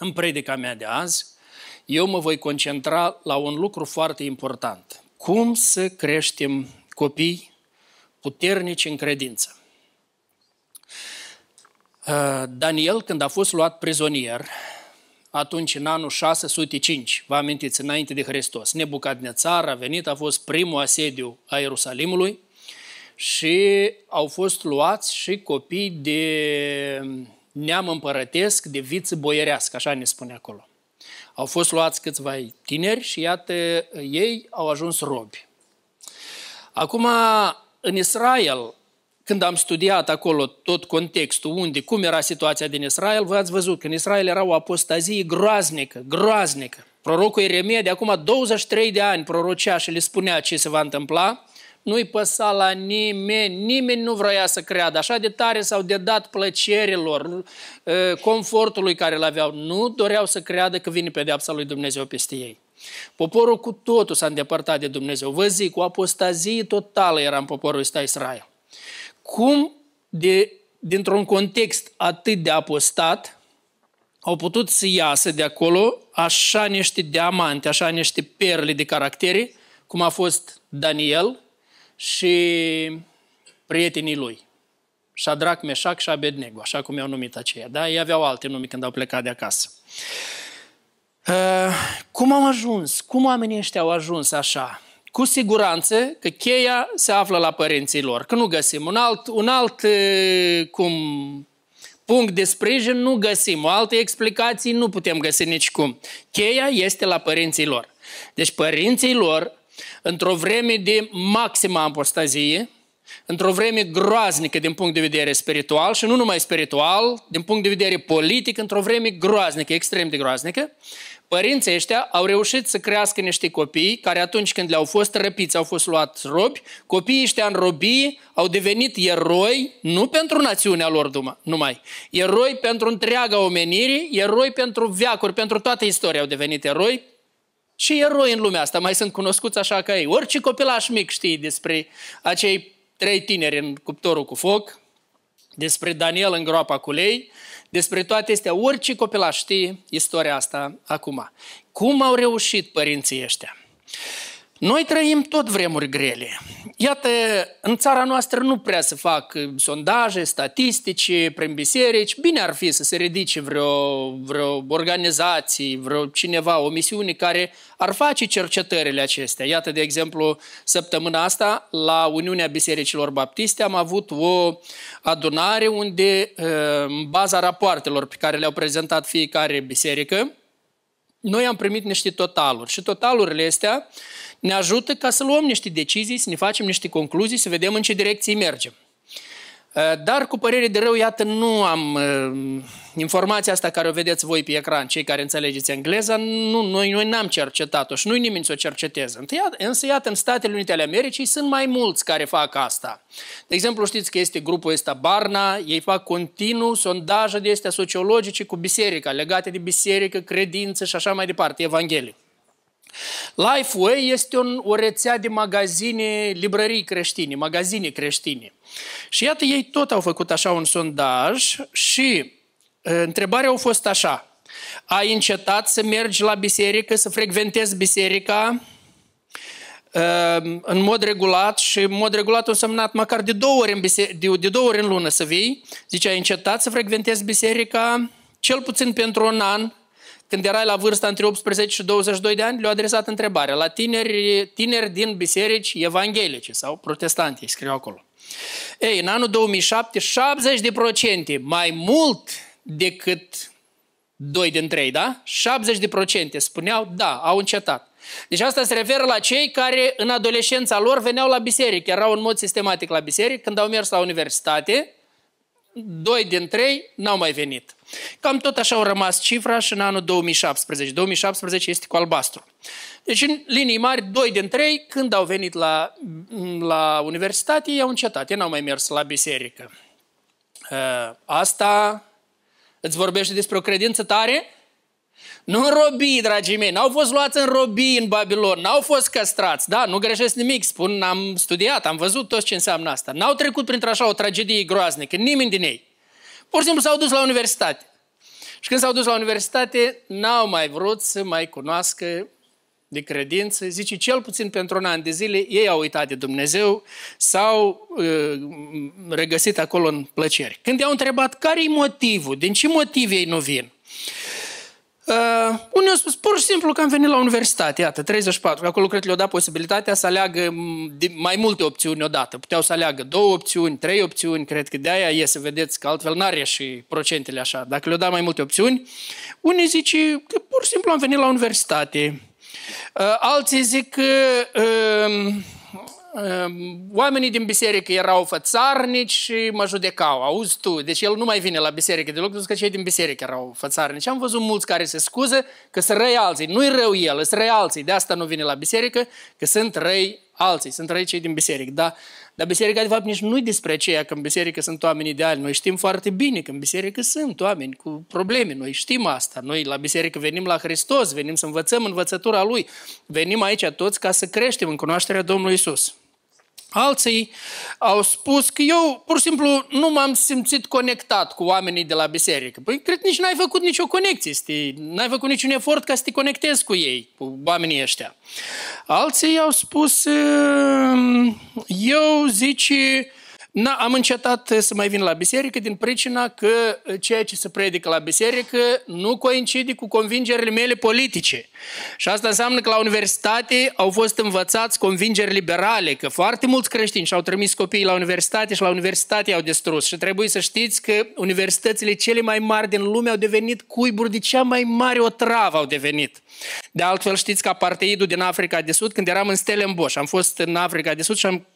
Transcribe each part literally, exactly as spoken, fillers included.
În predica mea de azi, eu mă voi concentra la un lucru foarte important. Cum să creștem copii puternici în credință? Daniel, când a fost luat prizonier, atunci în anul șase sute cinci, vă amintiți, înainte de Hristos, Nebucadnezar a venit, a fost primul asediu a Ierusalimului și au fost luați și copii de neam împărătesc, de viță boierească, așa ne spune acolo. Au fost luați câțiva tineri și iată, ei au ajuns robi. Acum, în Israel, când am studiat acolo tot contextul, unde, cum era situația din Israel, voi ați văzut că în Israel era o apostazie groaznică, groaznică. Prorocul Ieremia de acum douăzeci și trei de ani prorocea și le spunea ce se va întâmpla, nu-i păsa la nimeni, nimeni nu vroia să creadă, așa de tare s-au dedat plăcerilor, confortului care îl aveau, nu doreau să creadă că vine pedeapsa lui Dumnezeu peste ei. Poporul cu totul s-a îndepărtat de Dumnezeu, vă zic, o apostazie totală era în poporul ăsta Israel. Cum, de, dintr-un context atât de apostat, au putut să iasă de acolo așa niște diamante, așa niște perle de caractere, cum a fost Daniel și prietenii lui. Șadrac, Meșac și Abednego, așa cum i-au numit aceia. Da? Ei aveau alte nume când au plecat de acasă. Uh, cum am ajuns? Cum oamenii ăștia au ajuns așa? Cu siguranță că cheia se află la părinții lor, că nu găsim. Un alt, un alt cum, punct de sprijin nu găsim, o altă explicație nu putem găsi nicicum. Cheia este la părinții lor. Deci părinții lor, într-o vreme de maximă apostazie, într-o vreme groaznică din punct de vedere spiritual și nu numai spiritual, din punct de vedere politic, într-o vreme groaznică, extrem de groaznică, părinții ăștia au reușit să crească niște copii care atunci când le-au fost răpiți, au fost luați robi, copiii ăștia în robie au devenit eroi, nu pentru națiunea lor numai, eroi pentru întreaga omenire, eroi pentru veacuri, pentru toată istoria au devenit eroi. Și eroi în lumea asta, mai sunt cunoscuți așa ca ei. Orice copilaș mic știe despre acei trei tineri în cuptorul cu foc, despre Daniel în groapa cu lei, despre toate astea, orice copilaș știe istoria asta acum. Cum au reușit părinții ăștia? Noi trăim tot vremuri grele. Iată, în țara noastră nu prea se fac sondaje, statistici, prin biserici. Bine ar fi să se ridice vreo, vreo organizație, vreo cineva, o misiune care ar face cercetările acestea. Iată, de exemplu, săptămâna asta, la Uniunea Bisericilor Baptiste, am avut o adunare unde, în baza rapoartelor pe care le-au prezentat fiecare biserică, noi am primit niște totaluri și totalurile astea ne ajută ca să luăm niște decizii, să ne facem niște concluzii, să vedem în ce direcții mergem. Dar cu părere de rău, iată, nu am informația asta care o vedeți voi pe ecran, cei care înțelegeți engleza, nu, noi, noi n-am cercetat-o și nu-i nimeni să o cerceteze. Însă, iată, în Statele Unite ale Americii sunt mai mulți care fac asta. De exemplu, știți că este grupul ăsta Barna, ei fac continuu sondaje de astea sociologice cu biserica, legate de biserică, credință și așa mai departe, evanghelie. LifeWay este un, o rețea de magazine, librării creștine, magazine creștine. Și iată, ei tot au făcut așa un sondaj și întrebarea a fost așa. Ai încetat să mergi la biserică, să frecventezi biserica în mod regulat și în mod regulat însemnat măcar de două ori în, biserică, de două ori în lună să vii? Zice, ai încetat să frecventezi biserica cel puțin pentru un an. Când erai la vârsta între optsprezece și douăzeci și doi de ani, le-au adresat întrebarea la tineri, tineri din biserici evanghelice sau protestanti, scriu acolo. Ei, în anul două mii șapte, șaptezeci la sută mai mult decât doi din trei, da? șaptezeci la sută spuneau, da, au încetat. Deci asta se referă la cei care în adolescența lor veneau la biserică, erau în mod sistematic la biserică, când au mers la universitate, doi din trei n-au mai venit. Cam tot așa au rămas cifra și în anul două mii șaptesprezece. două mii șaptesprezece este cu albastru. Deci în linii mari, doi din trei, când au venit la, la universitate, ei au încetat, ei n-au mai mers la biserică. Asta îți vorbește despre o credință tare? Nu în robii, dragii mei, n-au fost luați în robii în Babilon, n-au fost castrați, da, nu greșesc nimic, spun, am studiat, am văzut tot ce înseamnă asta. N-au trecut printr-așa o tragedie groaznică, nimeni din ei. Pur și simplu s-au dus la universitate. Și când s-au dus la universitate, n-au mai vrut să mai cunoască de credință. Zice, cel puțin pentru un an de zile, ei au uitat de Dumnezeu, s-au uh, regăsit acolo în plăceri. Când i-au întrebat care-i motivul, din ce motiv ei nu vin, Uh, unii au spus pur și simplu că am venit la universitate, iată, treizeci și patru, acolo cred că le-au dat posibilitatea să aleagă mai multe opțiuni odată. Puteau să aleagă două opțiuni, trei opțiuni, cred că de-aia e să vedeți că altfel n-are și procentele așa, dacă le-au dat mai multe opțiuni. Unii zice că pur și simplu am venit la universitate, uh, alții zic că uh, uh, oamenii din biserică erau fățarnici și mă judecau, auzi tu, deci el nu mai vine la biserică deloc, pentru că cei din biserică erau fățarnici. Am văzut mulți care se scuză că sunt răi alții, nu-i rău el, sunt răi alții, de asta nu vine la biserică, că sunt răi alții, sunt răi cei din biserică. Dar, dar biserica de fapt nici nu-i despre aceea că în biserică sunt oameni ideali, noi știm foarte bine că în biserică sunt oameni cu probleme, noi știm asta, noi la biserică venim la Hristos, venim să învățăm învățătura Lui, venim aici toți ca să creștem în cunoașterea Domnului Iisus. Alții au spus că eu pur și simplu nu m-am simțit conectat cu oamenii de la biserică. Păi cred nici n-ai făcut nicio conexie, n-ai făcut niciun efort ca să te conectezi cu ei, cu oamenii ăștia. Alții au spus, eu zice, na, am încetat să mai vin la biserică din pricina că ceea ce se predică la biserică nu coincide cu convingerile mele politice. Și asta înseamnă că la universitate au fost învățați convingeri liberale, că foarte mulți creștini și-au trimis copiii la universitate și la universitate i-au distrus. Și trebuie să știți că universitățile cele mai mari din lume au devenit cuiburi de cea mai mare otravă au devenit. De altfel știți că apartheidul din Africa de Sud, când eram în Stellenbosch, am fost în Africa de Sud și am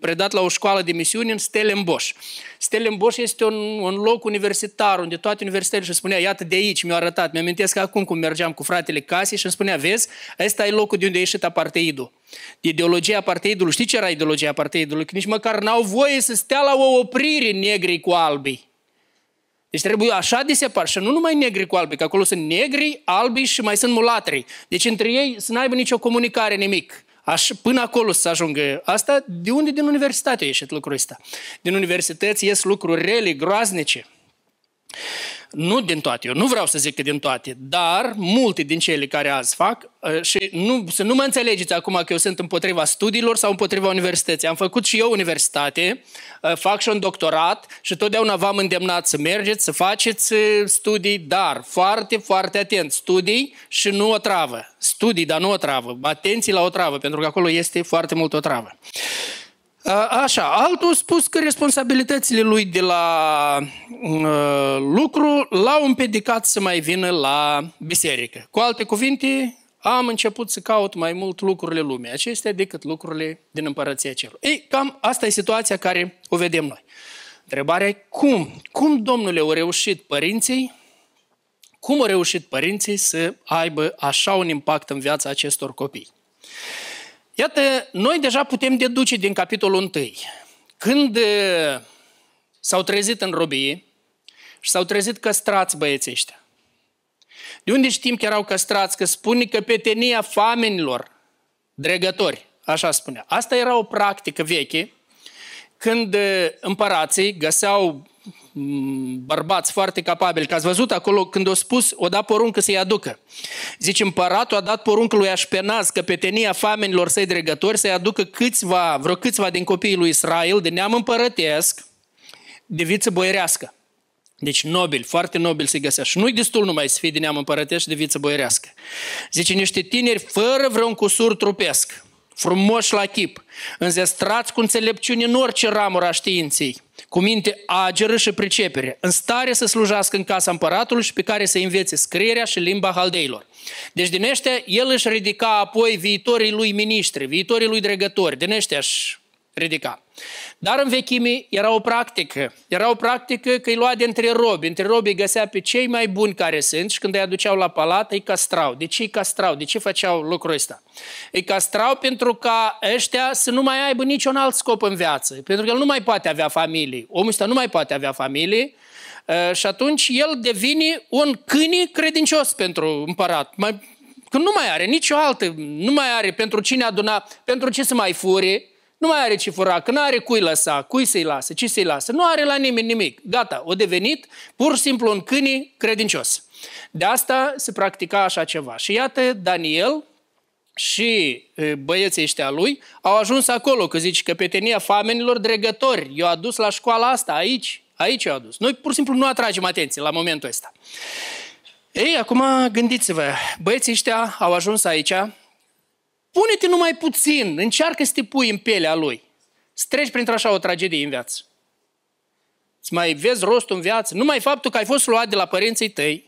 predat la o școală de misiuni în Stellenbosch. Stellenbosch este un, un loc universitar unde toate universitățile își spunea, iată de aici, mi-au arătat, mi-am amintesc acum cum mergeam cu fratele Casie și îmi spunea, vezi, ăsta e locul de unde a ieșit apartheidul. Ideologia apartheidului, știi ce era ideologia apartheidului? Că nici măcar n-au voie să stea la o oprire negri cu albi. Deci trebuie așa de separat. Și nu numai negri cu albi, că acolo sunt negri, albi și mai sunt mulatri. Deci între ei să n-aibă nicio comunicare, nimic. Aș, până acolo să ajungă asta, de unde din universitate a ieșit lucrul ăsta? Din universități ies lucruri rele, groaznice. Nu din toate, eu nu vreau să zic că din toate, dar multe din cele care azi fac, și nu, să nu mă înțelegeți acum că eu sunt împotriva studiilor sau împotriva universității. Am făcut și eu universitate, fac și un doctorat și totdeauna v-am îndemnat să mergeți, să faceți studii, dar foarte, foarte atent, studii și nu o travă. Studii, dar nu o travă. Atenție la o travă, pentru că acolo este foarte mult o travă. Așa, altul a spus că responsabilitățile lui de la uh, lucru l-au împiedicat să mai vină la biserică. Cu alte cuvinte, am început să caut mai mult lucrurile lumii acestea decât lucrurile din împărăția cerului. Ei, cam asta e situația care o vedem noi. Întrebarea e cum? Cum, domnule, au reușit părinții? Cum au reușit părinții să aibă așa un impact în viața acestor copii? Iată, noi deja putem deduce din capitolul unu, când s-au trezit în robie și s-au trezit căstrați băieții ăștia. De unde știm că erau căstrați? Că spune căpetenia famenilor, dregători, așa spunea. Asta era o practică veche, când împărații găseau bărbați foarte capabili, că ați văzut acolo când a spus, o dat poruncă să-i aducă. Zice, împăratul a dat poruncă lui Așpenaz, căpetenia famenilor săi dregători, să-i aducă câțiva, vreo câțiva din copiii lui Israel, de neam împărătesc, de viță boierească. Deci nobil, foarte nobil se găsește. Și nu-i destul numai să fii de neam împărătesc și de viță boierească. Zice, niște tineri fără vreun cusur trupesc, frumoși la chip, înzestrați cu înțelepciune în orice ramură a științei, cu minte ageră și pricepere, în stare să slujească în casa împăratului și pe care să învețe scrierea și limba haldeilor. Deci din ăștia el își ridica apoi viitorii lui miniștri, viitorii lui dregători, din ăștia își ridica. Dar în vechime era o practică, era o practică că îi lua de între robi, între robi îi găsea pe cei mai buni care sunt și când îi aduceau la palat îi castrau. De ce îi castrau? De ce făceau lucrul ăsta? Îi castrau pentru ca ăștia să nu mai aibă niciun alt scop în viață, pentru că el nu mai poate avea familie, omul ăsta nu mai poate avea familie și atunci el devine un câine credincios pentru împărat. Când nu mai are nicio altă, nu mai are pentru cine aduna, pentru ce să mai fure. Nu mai are ce fura, că nu are cui lăsa, cui să-i lasă, ce să-i lasă, nu are la nimeni nimic. Gata, o devenit pur și simplu un câine credincios. De asta se practica așa ceva. Și iată, Daniel și băieții ăștia lui au ajuns acolo, că zici, căpetenia famenilor dregători. Eu a dus la școala asta, aici, aici eu a dus. Noi pur și simplu nu atragem atenție la momentul ăsta. Ei, acum gândiți-vă, băieții ăștia au ajuns aici, pune-te numai puțin, încearcă să te pui în pielea lui, să treci printr-așa o tragedie în viață. Să mai vezi rostul în viață, numai faptul că ai fost luat de la părinții tăi,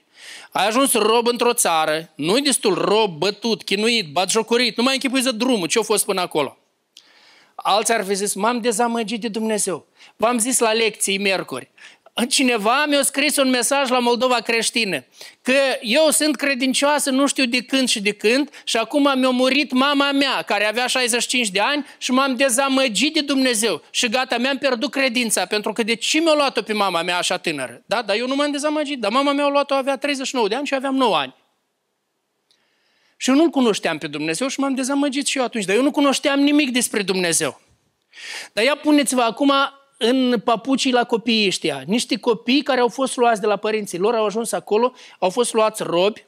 ai ajuns rob într-o țară, nu-i destul rob, bătut, chinuit, batjocorit, nu mai închipuiți drumul, ce-a fost până acolo. Alții ar fi zis, m-am dezamăgit de Dumnezeu, v-am zis la lecții miercuri. Cineva mi-a scris un mesaj la Moldova creștină, că eu sunt credincioasă nu știu de când și de când și acum mi-a murit mama mea, care avea șaizeci și cinci de ani și m-am dezamăgit de Dumnezeu și gata, mi-am pierdut credința, pentru că de ce mi-a luat-o pe mama mea așa tânără? Da, dar eu nu m-am dezamăgit, dar mama mea a luat-o, avea treizeci și nouă de ani și aveam nouă ani. Și eu nu-L cunoșteam pe Dumnezeu și m-am dezamăgit și eu atunci, dar eu nu cunoșteam nimic despre Dumnezeu. Dar ia puneți-vă acum în papucii la copiii ăștia. Niște copii care au fost luați de la părinții lor, au ajuns acolo, au fost luați robi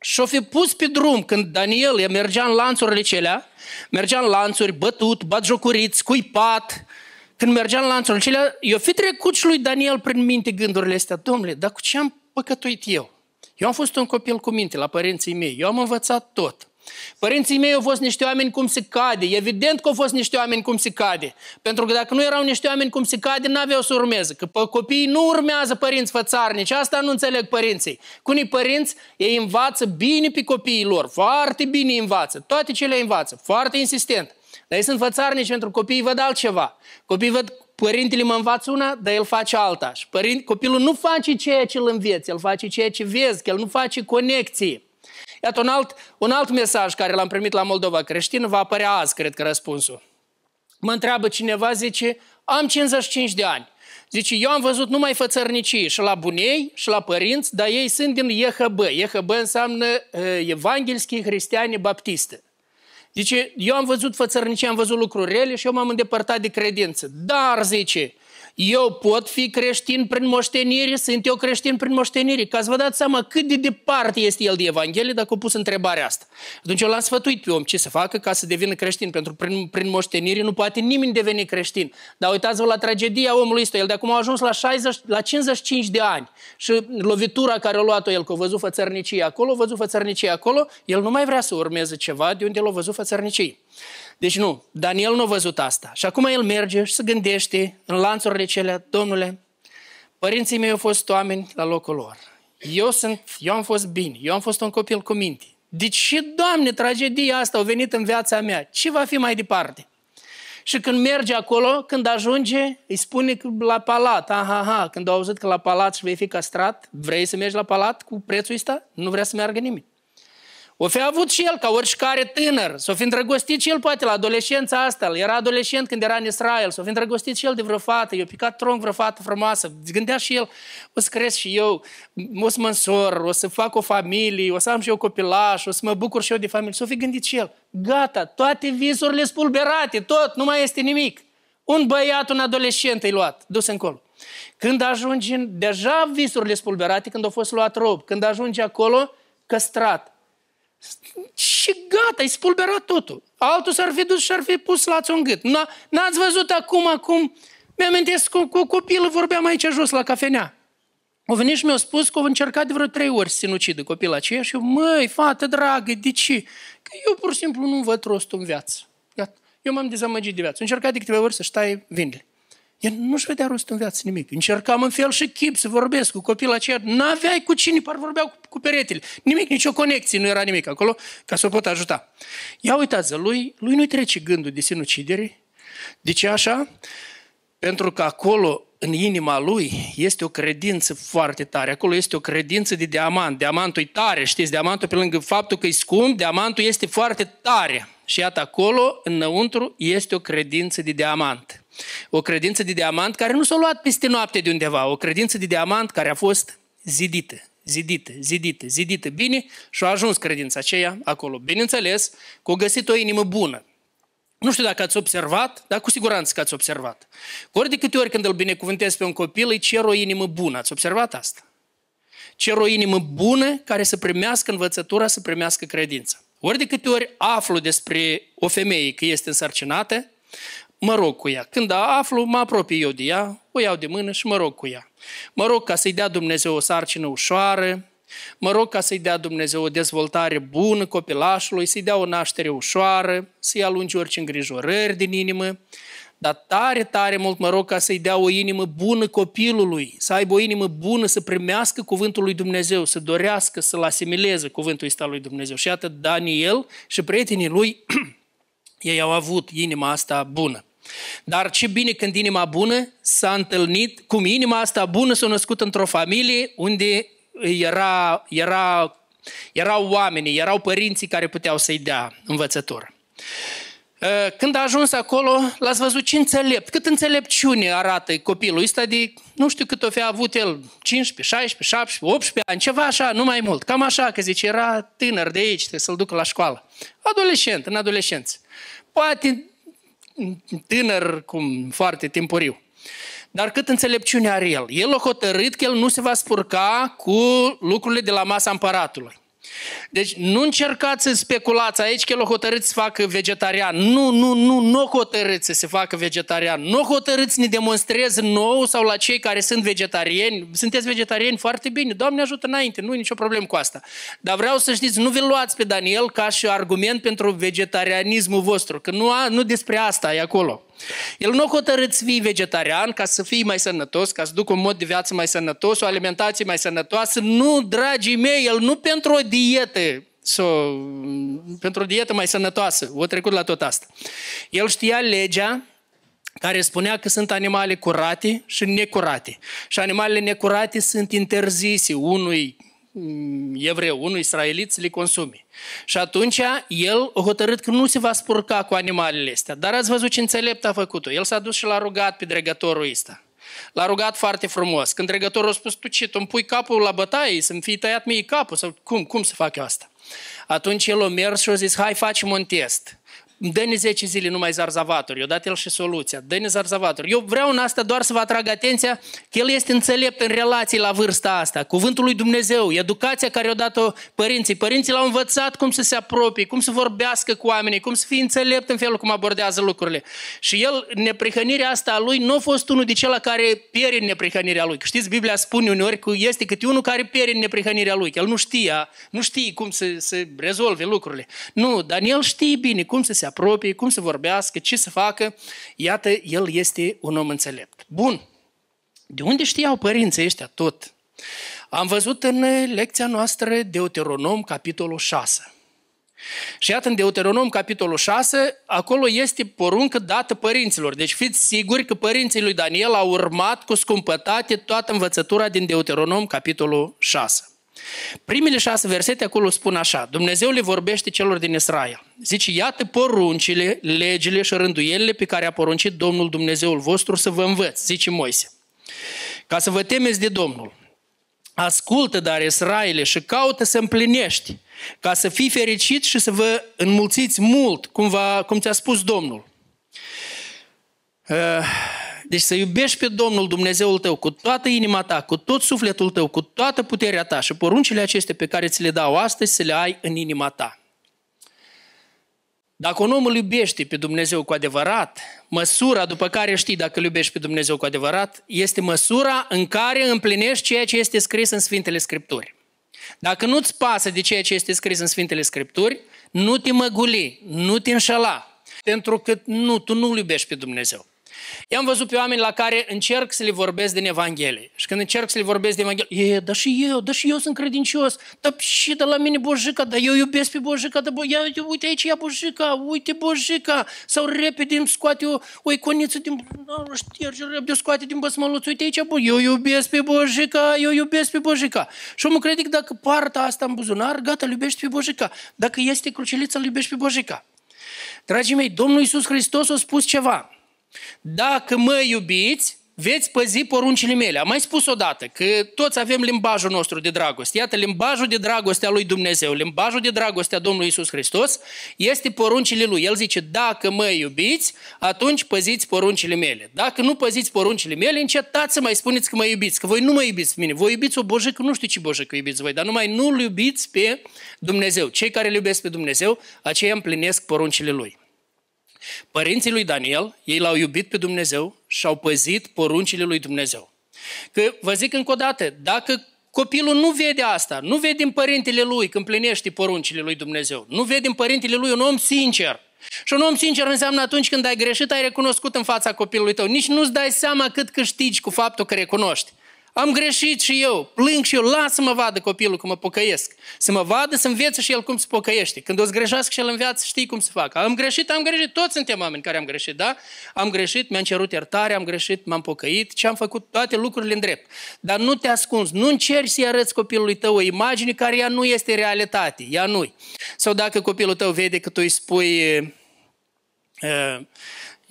și-au fi pus pe drum. Când Daniel mergea în lanțurile celea, mergea în lanțuri, bătut, batjocorit, scuipat, când mergea în lanțurile celea, i-au fi trecut și lui Daniel prin minte gândurile astea. Domnule, dar cu ce am păcătuit eu? Eu am fost un copil cu minte la părinții mei, eu am învățat tot. Părinții mei au fost niște oameni cum se cade. Evident că au fost niște oameni cum se cade. Pentru că dacă nu erau niște oameni cum se cade, n-aveau să urmeze. Că copiii nu urmează părinți fățarnici. Asta nu înțeleg părinții. Cu unii părinți, ei învață bine pe copiii lor. Foarte bine învață. Toate ce le învață. Foarte insistent. Dar ei sunt fățarnici pentru copiii văd altceva. Copiii văd, părintele mă învață una, dar el face alta. Și părin... copilul nu face ceea ce îl înveți. El face ceea ce vezi. Că el nu face conexii. Iată, un alt, un alt mesaj care l-am primit la Moldova creștină, va apărea azi, cred că răspunsul. Mă întreabă cineva, zice, am cincizeci și cinci de ani. Zice, eu am văzut numai fățărnicii și la bunei și la părinți, dar ei sunt din E H B. E H B înseamnă Evanghelici Creștini Baptiste. Zice, eu am văzut fățărnicii, am văzut lucruri rele și eu m-am îndepărtat de credință. Dar, zice, eu pot fi creștin prin moștenire, sunt eu creștin prin moștenire. Ca să vă dați seama cât de departe este el de Evanghelie, dacă a pus întrebarea asta. Atunci eu l-am sfătuit pe om ce să facă ca să devină creștin, pentru prin, prin moștenire nu poate nimeni deveni creștin. Dar uitați-vă la tragedia omului ăsta, el de acum a ajuns la, șaizeci, la cincizeci și cinci de ani și lovitura care a luat-o el, că a văzut fățărnicie acolo, a văzut fățărnicie acolo, el nu mai vrea să urmeze ceva de unde l-a văzut fățărnicie. Deci nu, Daniel nu a văzut asta. Și acum el merge și se gândește în lanțurile celea, Domnule, părinții mei au fost oameni la locul lor. Eu, sunt, eu am fost bine, eu am fost un copil cu minte. De ce, Doamne, tragedia asta a venit în viața mea? Ce va fi mai departe? Și când merge acolo, când ajunge, îi spune la palat, aha, aha, când au auzit că la palat și vei fi castrat, vrei să mergi la palat cu prețul ăsta? Nu vrea să meargă nimeni. O fi avut și el, ca oricare tânăr, s-o fi îndrăgostit și el poate la adolescența asta, el era adolescent când era în Israel, s-o fi îndrăgostit și el de vreo fată, i-a picat tronc vreo fată frumoasă, gândea și el, o să cresc și eu, o să mă însor, o să fac o familie, o să am și eu copilaș, o să mă bucur și eu de familie, s-o fi gândit și el, gata, toate visurile spulberate, tot, nu mai este nimic. Un băiat, un adolescent i-a luat, dus încolo. Când ajunge, deja visurile spulberate, când au fost luat rob, când ajunge acolo, căstrat. Și gata, îi spulberat totul. Altul s-ar fi dus și ar fi pus lațul în gât. N-ați văzut acum, acum, mi-amintesc cu o copilă, vorbeam aici jos la cafenea. O venit și mi-a spus că o încercat de vreo trei ori să sinucidă copila aceea și eu, măi, fată dragă, de ce? Că eu pur și simplu nu văd rostul în viață. Gata. Eu m-am dezamăgit de viață. Încercat de câteva ori să-și taie vindele. El nu-și vedea rostul în viață nimic. Încercam în fel și chip să vorbesc cu copilul aceea. N-aveai cu cine, par vorbeau cu, cu peretele. Nimic, nicio conexie, nu era nimic acolo ca să o pot ajuta. Ia uitați-vă, lui, lui nu-i trece gândul de sinucidere. De ce așa? Pentru că acolo, în inima lui, este o credință foarte tare. Acolo este o credință de diamant. Diamantul e tare, știți, diamantul pe lângă faptul că e scump, diamantul este foarte tare. Și iată, acolo, înăuntru, este o credință de diamant. O credință de diamant care nu s-a luat peste noapte de undeva, o credință de diamant care a fost zidită, zidită, zidită, zidită bine și a ajuns credința aceea acolo. Bineînțeles că a găsit o inimă bună. Nu știu dacă ați observat, dar cu siguranță că ați observat. Că ori de câte ori când îl binecuvântez pe un copil, îi cer o inimă bună. Ați observat asta? Cer o inimă bună care să primească învățătura, să primească credința. Ori de câte ori aflu despre o femeie că este însărcinată, mă rog cu ea. Când aflu, mă apropii eu de ea, o iau de mână și mă rog cu ea. Mă rog ca să-i dea Dumnezeu o sarcină ușoară, mă rog ca să-i dea Dumnezeu o dezvoltare bună copilașului, să-i dea o naștere ușoară, să-i alunge orice îngrijorări din inimă, dar tare, tare mult mă rog ca să-i dea o inimă bună copilului, să aibă o inimă bună, să primească cuvântul lui Dumnezeu, să dorească să-l asimileze cuvântul ăsta lui Dumnezeu. Și iată, Daniel și prietenii lui, ei au avut inima asta bună. Dar ce bine când inima bună s-a întâlnit, cum inima asta bună s-a născut într-o familie unde era, era, erau oamenii, erau părinții care puteau să-i dea învățătură. Când a ajuns acolo, l-ați văzut ce înțelept, cât înțelepciune arată copilul ăsta de, nu știu cât o fi avut el, cincisprezece, șaisprezece, șaptesprezece, optsprezece ani, ceva așa, nu mai mult. Cam așa, că zice, era tânăr de aici, trebuie să-l ducă la școală. Adolescent, în adolescență. Poate tânăr cum foarte timpuriu. Dar cât înțelepciune are el. El a hotărât că el nu se va spurca cu lucrurile de la masa împăratului. Deci nu încercați să speculați aici că el o hotărâți să facă vegetarian. Nu, nu, nu, nu hotărâți să se facă vegetarian. Nu hotărâți să ne demonstreze nouă sau la cei care sunt vegetarieni. Sunteți vegetarieni? Foarte bine. Doamne ajută înainte, nu e nicio problemă cu asta. Dar vreau să știți, nu vi-l luați pe Daniel ca și argument pentru vegetarianismul vostru. Că nu, a, nu despre asta e acolo. El nu hotărât să fii vegetarian ca să fii mai sănătos, ca să duc un mod de viață mai sănătos, o alimentație mai sănătoasă. Nu, dragii mei, el nu pentru o dietă, so, pentru o dietă mai sănătoasă, o trecut la tot asta. El știa legea care spunea că sunt animale curate și necurate. Și animalele necurate sunt interzise unui evreu, unui israelit să le consume. Și atunci el a hotărât că nu se va spurca cu animalele astea. Dar ați văzut ce înțelept a făcut-o. El s-a dus și l-a rugat pe dregătorul ăsta. L-a rugat foarte frumos. Când dregătorul a spus, tu ce, tu îmi pui capul la bătaie, să-mi fii tăiat mie capul? Sau cum, cum să fac eu asta? Atunci el a mers și a zis, hai facem un test. Dă-ne zece zile numai zarzavaturi. Eu dat el și soluția. Dă-ne zarzavaturi. Eu vreau în asta doar să vă atrag atenția că el este înțelept în relații la vârsta asta. Cuvântul lui Dumnezeu, educația care i-a dat-o părinții. Părinții l-au învățat cum să se apropie, cum să vorbească cu oamenii, cum să fie înțelept în felul cum abordează lucrurile. Și el, neprihănirea asta a lui, nu a fost unul de cel care piere în neprihănirea lui. Știți, Biblia spune uneori că este câte unul care piere în neprihănirea lui. El nu știa, nu știe cum să, să rezolve lucrurile. Nu, Daniel știe bine cum să se apropie, cum să vorbească, ce să facă. Iată, el este un om înțelept. Bun. De unde știau părinții ăștia tot? Am văzut în lecția noastră Deuteronom, capitolul șase. Și iată, în Deuteronom, capitolul șase, acolo este poruncă dată părinților. Deci fiți siguri că părinții lui Daniel au urmat cu scumpătate toată învățătura din Deuteronom, capitolul șase. Primele șase versete acolo spun așa, Dumnezeu le vorbește celor din Israel. Zice, iată poruncile, legile și rânduielile pe care a poruncit Domnul Dumnezeul vostru să vă învăț, zice Moise. Ca să vă temeți de Domnul. Ascultă, dar, Israele, și caută să împlinești, ca să fii fericit și să vă înmulțiți mult, cum, va, cum ți-a spus Domnul. Uh... Deci să iubești pe Domnul Dumnezeul tău cu toată inima ta, cu tot sufletul tău, cu toată puterea ta și poruncile acestea pe care ți le dau astăzi să le ai în inima ta. Dacă un om îl iubește pe Dumnezeu cu adevărat, măsura după care știi dacă îl iubești pe Dumnezeu cu adevărat este măsura în care împlinești ceea ce este scris în Sfintele Scripturi. Dacă nu-ți pasă de ceea ce este scris în Sfintele Scripturi, nu te măguli, nu te înșela, pentru că nu, tu nu îl iubești pe Dumnezeu. I-am văzut pe oameni la care încerc să le vorbesc din Evanghelie. Și când încerc să le vorbesc din Evanghelie, e, da și eu, da și eu sunt credincios, da și de la mine Bojica, da eu iubesc pe Bojica, da, ia, uite aici ia Bojica, uite Bojica, sau repede îmi scoate o, o iconiță din, nu șterge, repede o scoate din băsmăluț, uite aici, bă, eu iubesc pe Bojica, eu iubesc pe Bojica. Și omul crede că dacă partea asta în buzunar, gata, îl iubești pe Bojica. Dacă este crucilița, îl iubești pe Bojica. Dragii mei, Domnul Iisus Hristos a spus ceva. Dacă mă iubiți, veți păzi poruncile mele. Am mai spus odată că toți avem limbajul nostru de dragoste. Iată, limbajul de dragoste a lui Dumnezeu, limbajul de dragoste a Domnului Iisus Hristos este poruncile Lui. El zice, dacă mă iubiți, atunci păziți poruncile mele. Dacă nu păziți poruncile mele, încetați să mai spuneți că mă iubiți, că voi nu mă iubiți pe mine. Voi iubiți o bojică, nu știu ce bojică iubiți voi, dar numai nu-L iubiți pe Dumnezeu. Cei care Îl iubesc pe Dumnezeu, aceia împlinesc poruncile Lui. Părinții lui Daniel, ei L-au iubit pe Dumnezeu și au păzit poruncile lui Dumnezeu. Că vă zic încă o dată, dacă copilul nu vede asta, nu vede în părintele lui că împlinește poruncile lui Dumnezeu, nu vede în părintele lui un om sincer. Și un om sincer înseamnă atunci când ai greșit, ai recunoscut în fața copilului tău. Nici nu-ți dai seama cât câștigi cu faptul că recunoști. Am greșit și eu, plâng și eu, lasă-mă vadă copilul că mă pocăiesc. Să mă vadă, să învețe și el cum se pocăiește. Când o să greșească și el în viață, știi cum se facă. Am greșit, am greșit, toți suntem oameni care am greșit, da? Am greșit, mi-am cerut iertare, am greșit, m-am pocăit și am făcut toate lucrurile în drept. Dar nu te ascunzi, nu încerci să-i arăți copilului tău o imagine care ea nu este realitate, ea nu-i. Sau dacă copilul tău vede că tu îi spui... Uh,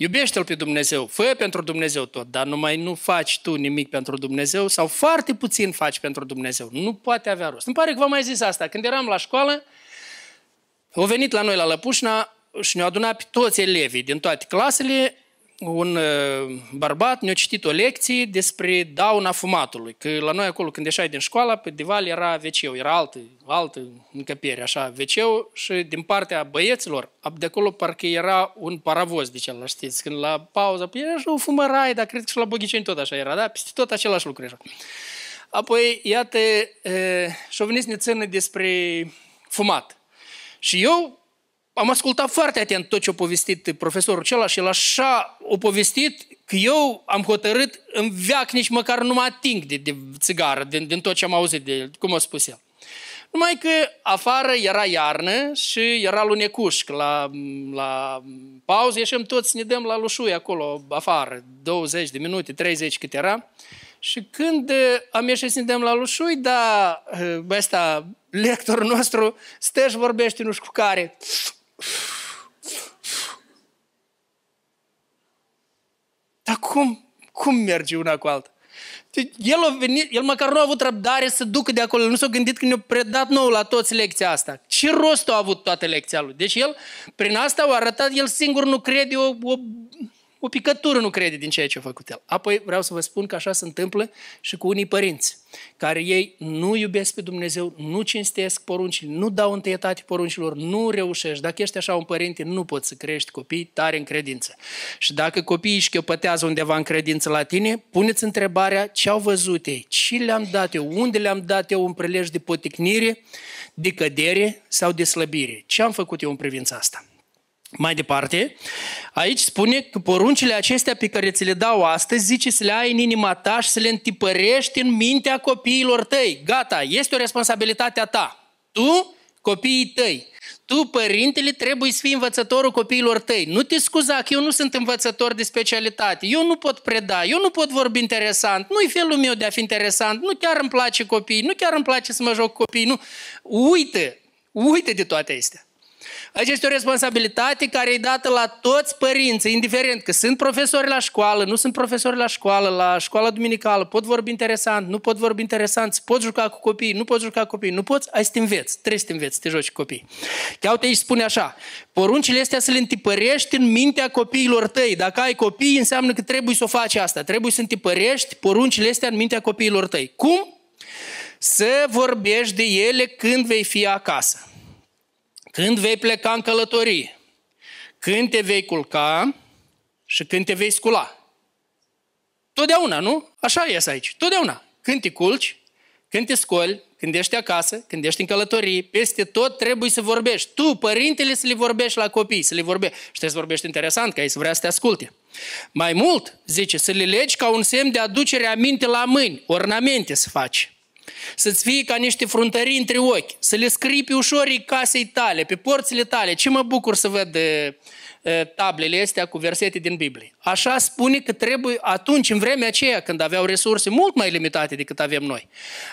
Iubește-L pe Dumnezeu, fă pentru Dumnezeu tot, dar numai nu faci tu nimic pentru Dumnezeu sau foarte puțin faci pentru Dumnezeu. Nu poate avea rost. Îmi pare că v-am mai zis asta. Când eram la școală, au venit la noi la Lăpușna și ne-au adunat pe toți elevii din toate clasele. Un bărbat ne-a citit o lecție despre dauna fumatului. Că la noi acolo, când ieșai din școală, pe dival era veceu, era altă, altă încăpere, așa, veceu, și din partea băieților, de acolo parcă era un paravoz, de celălalt, știți, când la pauză, era așa o fumăraie, dar cred că și la Bogiceni tot așa era, da? Peste tot același lucru era. Apoi, iată, și-au venit să ne țină despre fumat. Și eu... am ascultat foarte atent tot ce a povestit profesorul acela și el așa a povestit că eu am hotărât în veac nici măcar nu mă ating de, de țigară, din, din tot ce am auzit de el, cum a spus el. Numai că afară era iarnă și era lunecuș, că la, la pauză ieșim toți, ne dăm la lușui acolo afară, douăzeci de minute, treizeci cât era. Și când am ieșit să ne dăm la lușui, dar ăsta, lectorul nostru, stă și vorbește nu știu cu care... Dar cum, cum merge una cu alta? El, a venit, el măcar nu a avut răbdare să ducă de acolo. Nu s-a gândit că ne-a predat nou la toți lecția asta. Ce rost a avut toată lecția lui? Deci el, prin asta a arătat, el singur nu crede, o, o, o picătură nu crede din ceea ce a făcut el. Apoi vreau să vă spun că așa se întâmplă și cu unii părinți, care ei nu iubesc pe Dumnezeu, nu cinstesc poruncile, nu dau întâietate poruncilor, nu reușești. Dacă ești așa un părinte, nu poți să crești copii tare în credință. Și dacă copiii șchiopătează undeva în credință la tine, puneți întrebarea ce au văzut ei, ce le-am dat eu, unde le-am dat eu un prilej de poticnire, de cădere sau de slăbire. Ce am făcut eu în privința asta? Mai departe, aici spune că poruncile acestea pe care ți le dau astăzi, zice să le ai în inima ta și să le întipărești în mintea copiilor tăi. Gata, este o responsabilitate a ta. Tu, copiii tăi. Tu, părintele, trebuie să fii învățătorul copiilor tăi. Nu te scuza că eu nu sunt învățător de specialitate. Eu nu pot preda, eu nu pot vorbi interesant. Nu-i felul meu de a fi interesant. Nu chiar îmi place copiii, nu chiar îmi place să mă joc cu copiii. Nu. Uite, uite de toate astea. Aici este o responsabilitate care e dată la toți părinții, indiferent că sunt profesori la școală, nu sunt profesori la școală, la școala duminicală, pot vorbi interesant, nu pot vorbi interesant, pot juca cu copiii, nu pot juca cu copiii, nu poți, ai să te înveți, trebuie să te înveți, să te joci cu copiii. Chiar uite aici spune așa, poruncile astea să le întipărești în mintea copiilor tăi. Dacă ai copii, înseamnă că trebuie să o faci asta, trebuie să întipărești poruncile astea în mintea copiilor tăi. Cum? Să vorbești de ele când vei fi acasă. Când vei pleca în călătorie, când te vei culca și când te vei scula. Totdeauna, nu? Așa iese aici, totdeauna. Când te culci, când te scoli, când ești acasă, când ești în călătorie, peste tot trebuie să vorbești. Tu, părintele, să le vorbești la copii, să le vorbești. Și trebuie să vorbești interesant, că ei să vrea să te asculte. Mai mult, zice, să le legi ca un semn de aducere a minte la mâini, ornamente să faci. Să-ți fie ca niște fruntării între ochi, să le scrii pe ușorii casei tale, pe porțile tale. Ce mă bucur să văd tablele astea cu versete din Biblie. Așa spune că trebuie atunci, în vremea aceea, când aveau resurse mult mai limitate decât avem noi.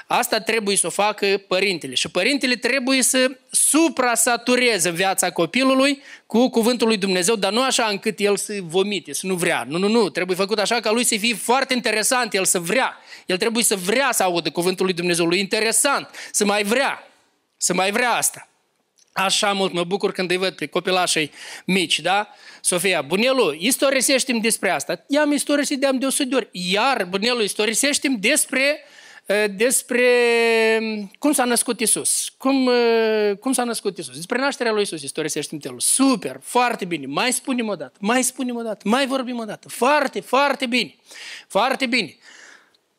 Asta trebuie să o facă părintele. Și părintele trebuie să suprasatureze viața copilului cu cuvântul lui Dumnezeu, dar nu așa încât el să vomite, să nu vrea. Nu, nu, nu. Trebuie făcut așa ca lui să fie foarte interesant, el să vrea. El trebuie să vrea să audă cuvântul lui Dumnezeu, lui interesant, să mai vrea, să mai vrea asta. Așa mult mă bucur când îi văd pe copilașii mici, da? Sofia, Bunelu, istorisește-mi despre asta. I-am istorisit de-am de o sută de ori. Iar, Bunelu, istorisește-mi despre, despre cum s-a născut Iisus. Cum, cum s-a născut Iisus. Despre nașterea lui Iisus istorisește-mi telul. Super, foarte bine. Mai spunem o dată, mai spunem o dată, mai vorbim o dată. Foarte, foarte bine. Foarte bine.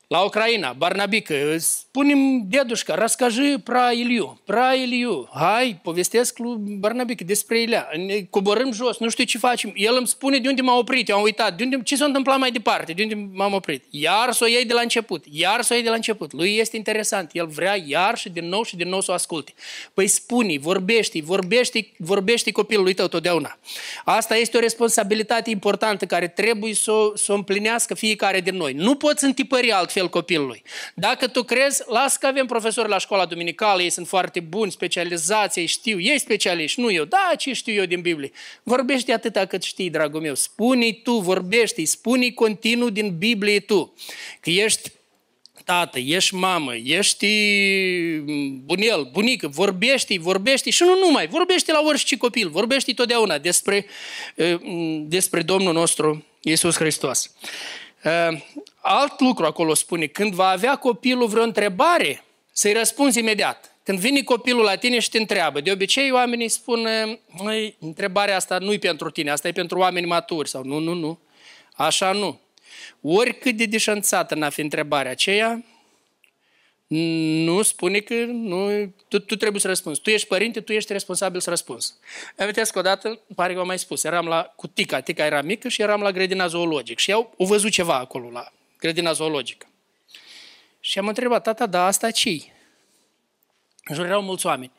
La Ucraina, Barnabic, spunem, dedușca, răscăjă pra Iliu, pra Iliu, hai, povestesc lui Barnabic despre Ilea, ne coborâm jos, nu știu ce facem, el îmi spune de unde m-a oprit, eu am uitat, de unde, ce s-a întâmplat mai departe, de unde m-am oprit, iar s-o iei de la început, iar s-o iei de la început, lui este interesant, el vrea iar și din nou și din nou să o asculte. Păi spune-i, vorbește-i, vorbește-i, vorbește-i copilului tău totdeauna. Asta este o responsabilitate importantă care trebuie să o împlinească fiecare din noi. Nu poți întipări altfel copilului. Dacă tu crezi, lasă că avem profesori la școala duminicală, ei sunt foarte buni, specializați, ei știu, ei specialiști, nu eu, da, ce știu eu din Biblie. Vorbește atâta cât știi, dragul meu, spune-i tu, vorbește-i, spune-i continuu din Biblie tu, că ești tată, ești mamă, ești bunel, bunică, vorbește-i, vorbește-i și nu numai, vorbește la orice copil, vorbește-i totdeauna despre, despre Domnul nostru Iisus Hristos. Alt lucru acolo spune, când va avea copilul vreo întrebare, să-i răspunzi imediat. Când vine copilul la tine și te întreabă, de obicei oamenii spun, măi, întrebarea asta nu e pentru tine, asta e pentru oameni maturi, sau nu, nu, nu, așa nu. Oricât de deșanțată n-a fi întrebarea aceea, nu spune că nu, tu, tu trebuie să răspunzi. Tu ești părinte, tu ești responsabil să răspunzi. Aminteți că odată, pare că am mai spus, eram la, cu tica, tica era mică și eram la grădina zoologică și eu o văzut ceva acolo la grădina zoologică. Și am întrebat, tata, da, asta ce-i? În jur erau mulți oameni.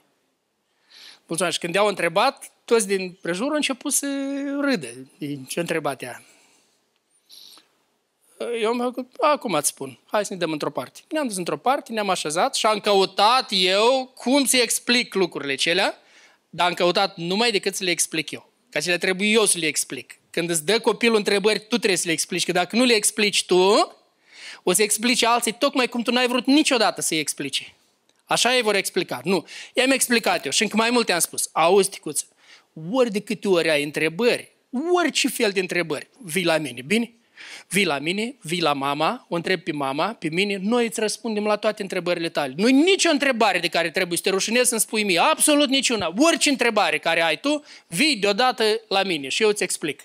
Mulți oameni. Și când i-au întrebat, toți din prejur au început să râdă. Ce-a întrebat ea? Eu am făcut, acum îți spun, hai să ne dăm într-o parte. Ne-am dus într-o parte, ne-am așezat și am căutat eu cum să explic lucrurile acelea, dar am căutat numai decât să le explic eu. Că acelea trebuie eu să le explic. Când îți dă copilul întrebări, tu trebuie să le explici, că dacă nu le explici tu, o să explici alții tocmai cum tu n-ai vrut niciodată să-i explici. Așa ei vor explica. Nu, i-am explicat eu și încă mai multe am spus. Auzi, ticuță, ori de câte ori ai întrebări, orice fel de întrebări, vii la mine, bine? Vii la mine, vii la mama, o întrebi pe mama, pe mine, noi îți răspundem la toate întrebările tale. Nu-i nicio întrebare de care trebuie să te rușinezi să-mi spui mie, absolut niciuna. Orice întrebare care ai tu, vii deodată la mine și eu îți explic.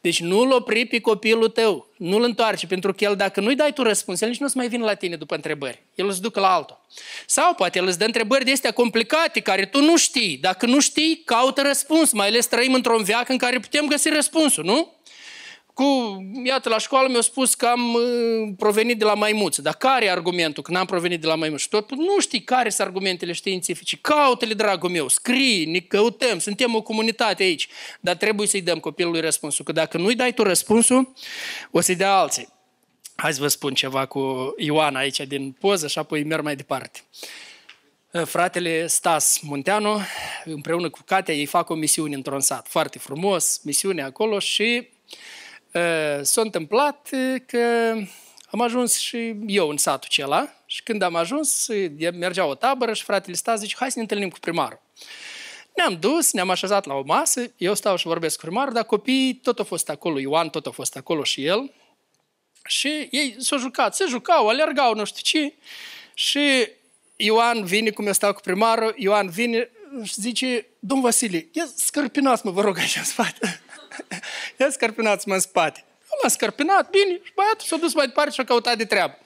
Deci nu-l opri pe copilul tău, nu-l întoarce, pentru că el, dacă nu-i dai tu răspuns, el nici nu o să mai vină la tine după întrebări. El îți ducă la altul. Sau poate el îți dă întrebări de astea complicate, care tu nu știi. Dacă nu știi, caută răspuns, mai ales trăim într-un veac în care putem găsi răspunsul, nu? Cu, iată, la școală mi-au spus că am uh, provenit de la maimuță. Dar care e argumentul că n-am provenit de la maimuță? Și tot nu știi care sunt argumentele științifice. Caută-le, dragul meu, scrii, ne căutăm, suntem o comunitate aici. Dar trebuie să-i dăm copilului răspunsul, că dacă nu-i dai tu răspunsul, o să-i dea alții. Hai să vă spun ceva cu Ioan aici din poză și apoi merg mai departe. Fratele Stas Munteanu, împreună cu Catea, ei fac o misiune într-un sat. Foarte frumos, misiune acolo și... S-a întâmplat că am ajuns și eu în satul acela și când am ajuns, mergea o tabără și fratele Stas zice, hai să ne întâlnim cu primarul. Ne-am dus, ne-am așezat la o masă, eu stau și vorbesc cu primarul, dar copiii tot au fost acolo, Ioan tot a fost acolo și el. Și ei s-au jucat, se jucau, alergau, nu știu ce. Și Ioan vine, cum eu stau cu primarul, Ioan vine și zice, domn Vasile, ia scărpinați-mă, vă rog, aici în spate. Ia scărpinați-mă în spate. Eu l-am scărpinat, bine, și băiatul s-a dus mai departe și a căutat de treabă.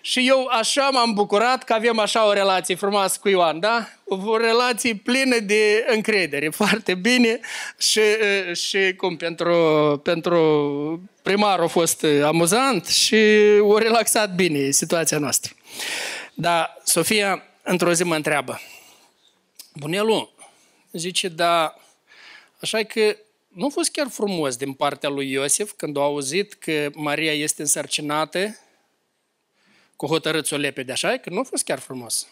Și eu așa m-am bucurat că avem așa o relație frumoasă cu Ioan, da? O relație plină de încredere, foarte bine. Și, și cum pentru, pentru primar a fost amuzant și a relaxat bine situația noastră. Dar Sofia într-o zi mă întreabă, Bunelu, zice, da, așa că nu a fost chiar frumos din partea lui Iosif când a auzit că Maria este însărcinată cu hotărâți o lepede, așa că nu a fost chiar frumos.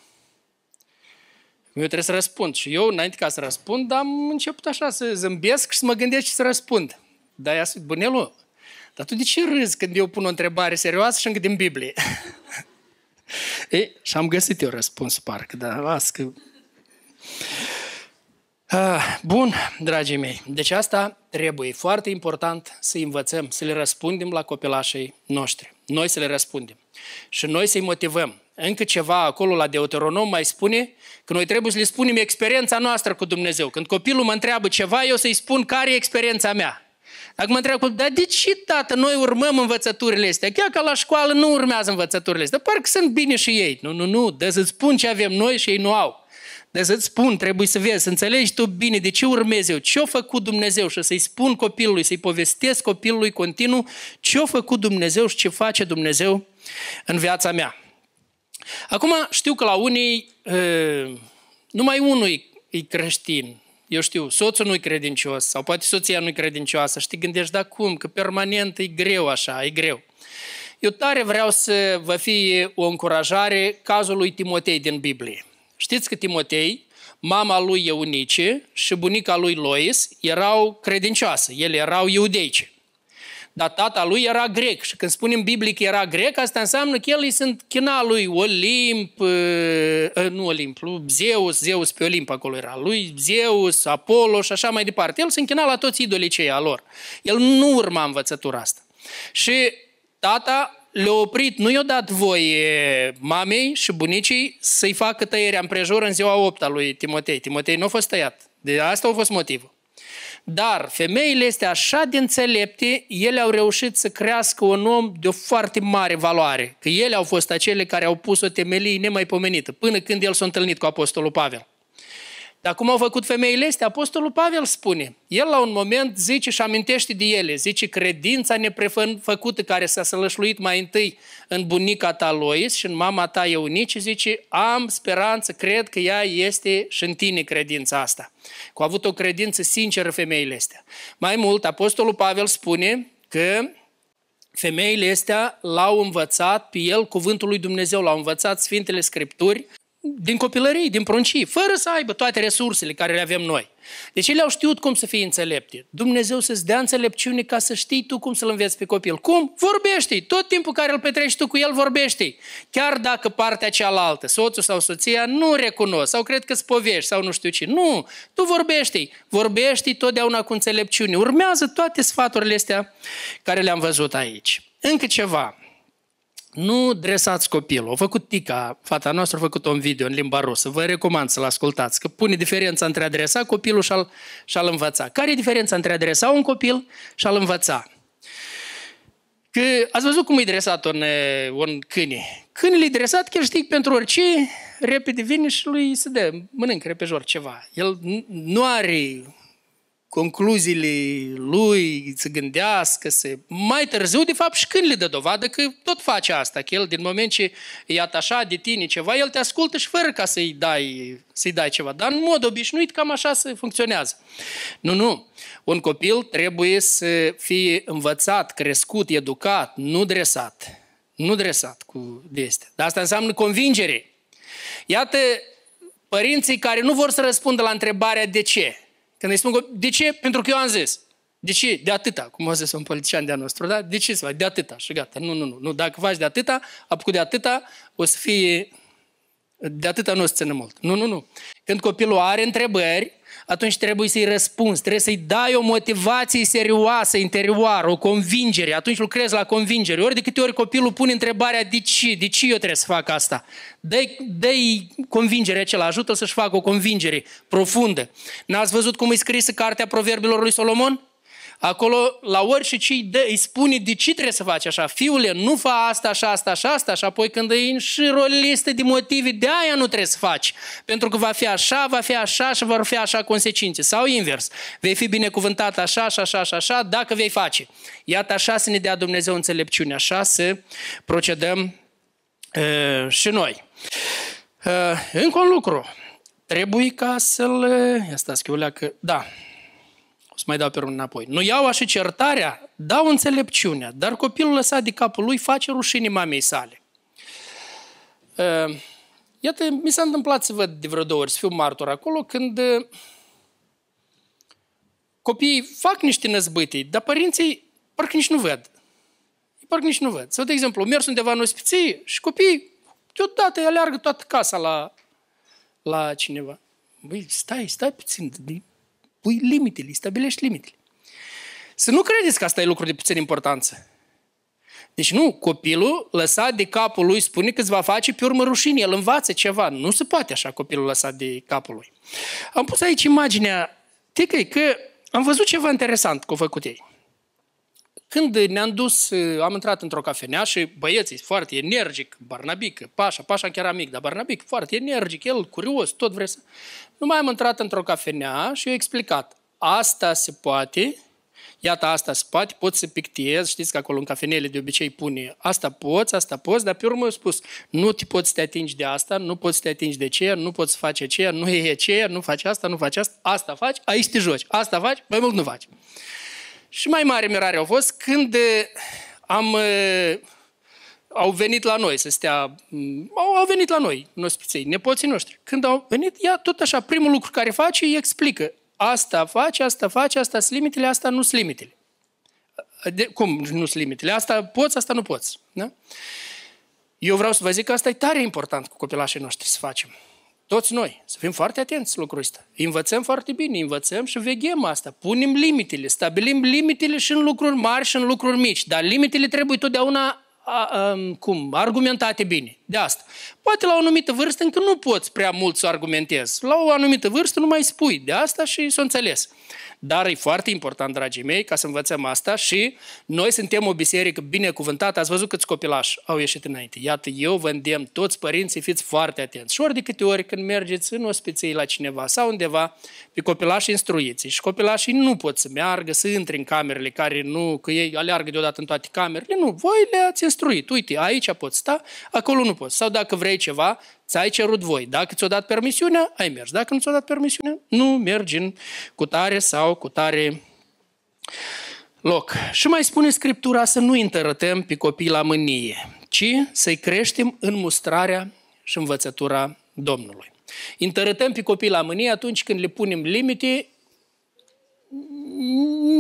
Eu trebuie să răspund și eu, înainte ca să răspund, am început așa să zâmbesc și să mă gândesc și să răspund. Dar i-a spus, Bunelu, dar tu de ce râzi când eu pun o întrebare serioasă și încă din Biblie? Ei, și am găsit eu răspuns, parcă, dar las că... Ah, bun, dragii mei, deci asta trebuie, foarte important să învățăm, să le răspundem la copilașii noștri. Noi să le răspundem și noi să-i motivăm. Încă ceva acolo la Deuteronom mai spune că noi trebuie să le spunem experiența noastră cu Dumnezeu. Când copilul mă întreabă ceva, eu să-i spun care e experiența mea. Dacă mă întreabă, dar de ce, tată, noi urmăm învățăturile astea? Chiar că la școală nu urmează învățăturile astea, dar parcă sunt bine și ei. Nu, nu, nu, dar să-ți spun ce avem noi și ei nu au. Dar să-ți spun, trebuie să vezi, să înțelegi tu bine de ce urmez eu, ce-a făcut Dumnezeu și să-i spun copilului, să-i povestesc copilului continuu ce-a făcut Dumnezeu și ce face Dumnezeu în viața mea. Acum știu că la unii, numai unul e creștin, eu știu, soțul nu-i credincios sau poate soția nu-i credincioasă și te gândești, dar cum, că permanent e greu așa, e greu. Eu tare vreau să vă fie o încurajare cazul lui Timotei din Biblie. Știți că Timotei, mama lui Eunice și bunica lui Lois erau credincioase, ele erau iudeice. Dar tata lui era grec și când spunem biblic era grec, asta înseamnă că el îi sunt china lui Olimp, nu Olimp, lui Zeus, Zeus pe Olimp acolo era, lui Zeus, Apollo și așa mai departe. El se închina la toți idolii cei a lor. El nu urma învățătura asta. Și tata le-a oprit, nu i-a dat voie mamei și bunicii să-i facă tăierea împrejur în ziua opta lui Timotei. Timotei nu a fost tăiat. De asta a fost motivul. Dar femeile astea așa de înțelepte, ele au reușit să crească un om de o foarte mare valoare. Că ele au fost acele care au pus o temelie nemaipomenită, până când el s-a întâlnit cu Apostolul Pavel. Dar cum au făcut femeile astea? Apostolul Pavel spune, el la un moment zice și amintește de ele, zice credința neprefăcută care s-a sălășluit mai întâi în bunica ta Lois și în mama ta Eunice, zice am speranță, cred că ea este și în tine credința asta. Că a avut o credință sinceră femeile astea. Mai mult, Apostolul Pavel spune că femeile astea l-au învățat pe el, cuvântul lui Dumnezeu, l-au învățat Sfintele Scripturi, din copilărie, din pruncii, fără să aibă toate resursele care le avem noi. Deci ele au știut cum să fie înțelepte. Dumnezeu să-ți dea înțelepciune ca să știi tu cum să-l înveți pe copil. Cum? Vorbește-i. Tot timpul care îl petreci tu cu el, vorbește-i. Chiar dacă partea cealaltă, soțul sau soția, nu recunosc sau cred că-ți povești sau nu știu ce. Nu! Tu vorbește-i. Vorbește-i totdeauna cu înțelepciune. Urmează toate sfaturile astea care le-am văzut aici. Încă ceva. Nu dresați copilul. A făcut Tica, fata noastră, a făcut un video în limba rusă. Vă recomand să-l ascultați, că pune diferența între a dresa copilul și a-l și a-l învăța. Care e diferența între a dresa un copil și a-l învăța? Că ați văzut cum e dresat un, un câine. Câinele e dresat, chiar știi, pentru orice, repede vine și lui se dă, mănâncă repejor ceva. El nu are concluziile lui, să gândească, să... Mai târziu, de fapt, și câinele dă dovadă că tot face asta, că el, din moment ce e atașat de tine ceva, el te ascultă și fără ca să-i dai, să-i dai ceva. Dar, în mod obișnuit, cam așa se funcționează. Nu, nu. Un copil trebuie să fie învățat, crescut, educat, nu dresat. Nu dresat cu destea. Dar asta înseamnă convingere. Iată, părinții care nu vor să răspundă la întrebarea de ce. Când îi spun, de ce? Pentru că eu am zis. De ce? De atâta. Cum a zis un politician de-a nostru, da? De ce să faci? De atâta. Și gata. Nu, nu, nu, nu. Dacă faci de atâta, apucă de atâta, o să fie... De atâta nu o să țină mult. Nu, nu, nu. Când copilul are întrebări, atunci trebuie să-i răspunzi, trebuie să-i dai o motivație serioasă, interioară, o convingere. Atunci lucrezi la convingere. Ori de câte ori copilul pune întrebarea de ce, de ce eu trebuie să fac asta? Dă-i, dă-i convingerea acela, ajută-l să-și facă o convingere profundă. N-ați văzut cum e scrisă cartea Proverbilor lui Solomon? Acolo, la orice ce îi, îi spune de ce trebuie să faci așa. Fiule, nu fă asta, așa, asta, așa, asta, și apoi când îi înșiră o listă de motive, de aia nu trebuie să faci. Pentru că va fi așa, va fi așa și vor fi așa consecințe. Sau invers. Vei fi binecuvântat așa, și așa, și așa, dacă vei face. Iată, așa să ne dea Dumnezeu înțelepciune. Așa să procedăm uh, și noi. Uh, încă un lucru. Trebuie ca să-l... Ia stați, că... Da... O să mai dau pe urmă înapoi. Nu iau așa certarea, dau înțelepciunea, dar copilul lăsat de capul lui face rușine mamei sale. Iată, mi s-a întâmplat să văd de vreo două ori, să fiu martor acolo, când copiii fac niște năzbâtii, dar părinții parcă nici nu văd. Parcă nici nu văd. Sau, de exemplu, am mers undeva în ospiție și copiii deodată aleargă toată casa la, la cineva. Băi, stai, stai puțin, pui limitele, stabilești limitele. Să nu credeți că asta e lucru de puțină importanță. Deci nu, copilul lăsat de capul lui spune că îți va face pe urmă rușine, el învață ceva. Nu se poate așa copilul lăsat de capul lui. Am pus aici imaginea ticăi că am văzut ceva interesant că au făcut ei. Când ne-am dus, am intrat într-o cafenea și băieții foarte energic, Barnabic, Pașa, Pașa chiar mic, dar Barnabic foarte energic, el curios, tot vrea să... Numai am intrat într-o cafenea și i-a explicat, asta se poate, iată asta se poate, poți să pictezi, știți că acolo în cafenele de obicei pune asta poți, asta poți, dar pe urmă a spus, nu te poți să te atingi de asta, nu poți să te atingi de aceea, nu poți să faci aceea, nu e aceea, nu faci asta, nu faci asta, asta faci, aici te joci, asta faci, mai mult nu faci. Și mai mare mirare au fost când am, au venit la noi să stea, au, au venit la noi, în ospiței, nepoții noștri. Când au venit, ea tot așa, primul lucru care face, îi explică. Asta faci, asta faci, asta sunt limitele, asta nu sunt limitele. De, cum nu sunt limitele? Asta poți, asta nu poți. Da? Eu vreau să vă zic că asta e tare important cu copilașii noștri să facem. Toți noi, să fim foarte atenți lucrul ăsta. Învățăm foarte bine, învățăm și veghem asta. Punem limitele, stabilim limitele și în lucruri mari și în lucruri mici. Dar limitele trebuie totdeauna a, a, cum, argumentate bine. De asta. Poate la o anumită vârstă încă nu poți prea mult să argumentezi. La o anumită vârstă nu mai spui de asta și s-o înțeles. Dar e foarte important, dragii mei, ca să învățăm asta și noi suntem o biserică binecuvântată. Ați văzut câți copilași au ieșit înainte. Iată, eu vă îndemn, toți părinții, fiți foarte atenți. Și ori de câte ori când mergeți în ospiții la cineva sau undeva, pe copilași instruiți. Și copilașii nu pot să meargă, să intre în camerele care nu, că ei aleargă deodată în toate camerele. Nu, voi le-ați instruit. Uite, aici poți sta, acolo nu poți. Sau dacă vrei ceva, ți-ai cerut voi. Dacă ți-o dat permisiunea, ai mers. Dacă nu ți-o dat permisiunea, nu mergi în cutare sau cutare loc. Și mai spune Scriptura să nu întărătăm pe copii la mânie, ci să-i creștem în mustrarea și învățătura Domnului. Întărătăm pe copii la mânie atunci când le punem limite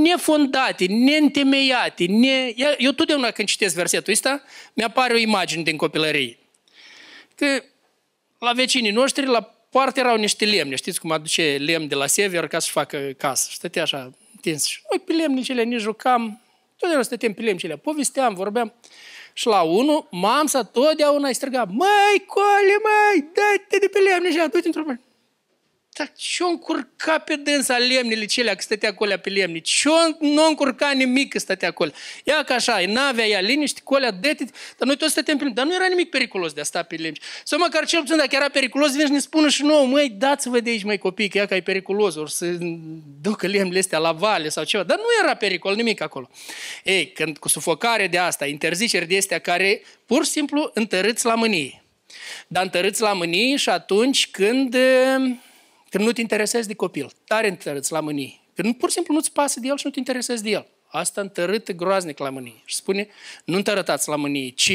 nefondate, neîntemeiate. Ne... Eu totdeauna când citesc versetul ăsta, mi-apare o imagine din copilărie. Că la vecinii noștri, la poartă erau niște lemne. Știți cum aduce lemn de la sever ca să-și facă casă. Stătea așa, tins. Și noi pe lemnicele ne jucam. Totdeauna stăteam pe lemnicele. Povesteam, vorbeam. Și la unul, mamsa totdeauna îi striga, măi, Cole, măi, dă-te de pe lemnicele, du-te într-o mână. Dar ce-o încurca pe dânsa lemnele celea că stătea acolo pe lemne? Ce-o nu încurca nimic că stătea acolo? Ia că așa, n-avea ea liniște, colea, dete, dar noi toți stăteam pe lemne. Dar nu era nimic periculos de a sta pe lemne. Sau măcar cel puțin dacă era periculos, vine și ne spună și nouă, măi, dați-vă de aici, măi, copii, că ia că e periculos, ori să ducă lemnele astea la vale sau ceva. Dar nu era pericol, nimic acolo. Ei, când cu sufocare de asta, interziceri de astea care pur și simplu întărâți la mânie. Dar întărâți la mânie și atunci când... Când nu te interesezi de copil, tare întărâți la mânie. Când pur și simplu nu-ți pasă de el și nu te interesezi de el. Asta întărâtă groaznic la mânie. Și spune, nu întărătați la mânie, ci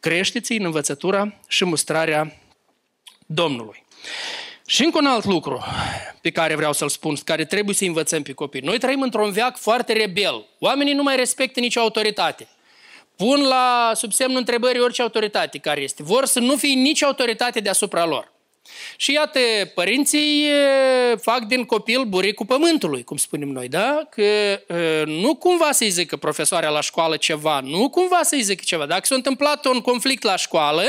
creșteți în învățătura și mustrarea Domnului. Și încă un alt lucru pe care vreau să-l spun, care trebuie să învățăm pe copii. Noi trăim într-un veac foarte rebel. Oamenii nu mai respectă nicio autoritate. Pun la sub semnul întrebării orice autoritate care este. Vor să nu fie nicio autoritate deasupra lor. Și iată, părinții fac din copil buricul pământului, cum spunem noi, da? Că nu cumva să-i zică profesoarea la școală ceva, nu cumva să-i zică ceva. Dacă s-a întâmplat un conflict la școală,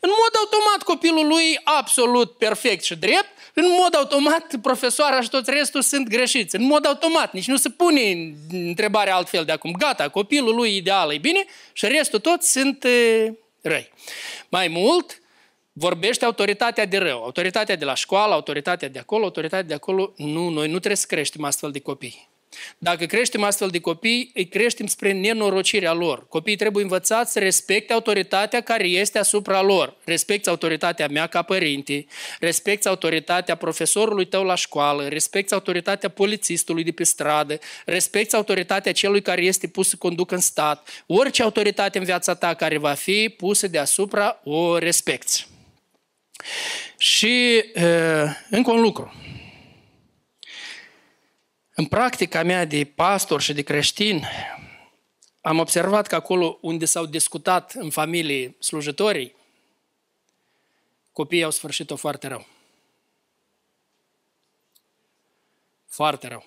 în mod automat copilul lui absolut perfect și drept, în mod automat profesoara și toți restul sunt greșiți. În mod automat, nici nu se pune întrebarea altfel de acum. Gata, copilul lui ideal e bine și restul toți sunt răi. Mai mult... Vorbește autoritatea de rău, autoritatea de la școală, autoritatea de acolo, autoritatea de acolo. Nu, noi nu trebuie să creștem astfel de copii. Dacă creștem astfel de copii, îi creștem spre nenorocirea lor. Copiii trebuie învățați să respecte autoritatea care este asupra lor. Respecți autoritatea mea ca părinte, respecți autoritatea profesorului tău la școală, respecți autoritatea polițistului de pe stradă, respecți autoritatea celui care este pus să conducă în stat. Orice autoritate în viața ta care va fi pusă deasupra, o respecți. Și încă un lucru. În practica mea de pastor și de creștin, am observat că acolo unde s-au discutat în familie slujitorii, copiii au sfârșit-o foarte rău. Foarte rău.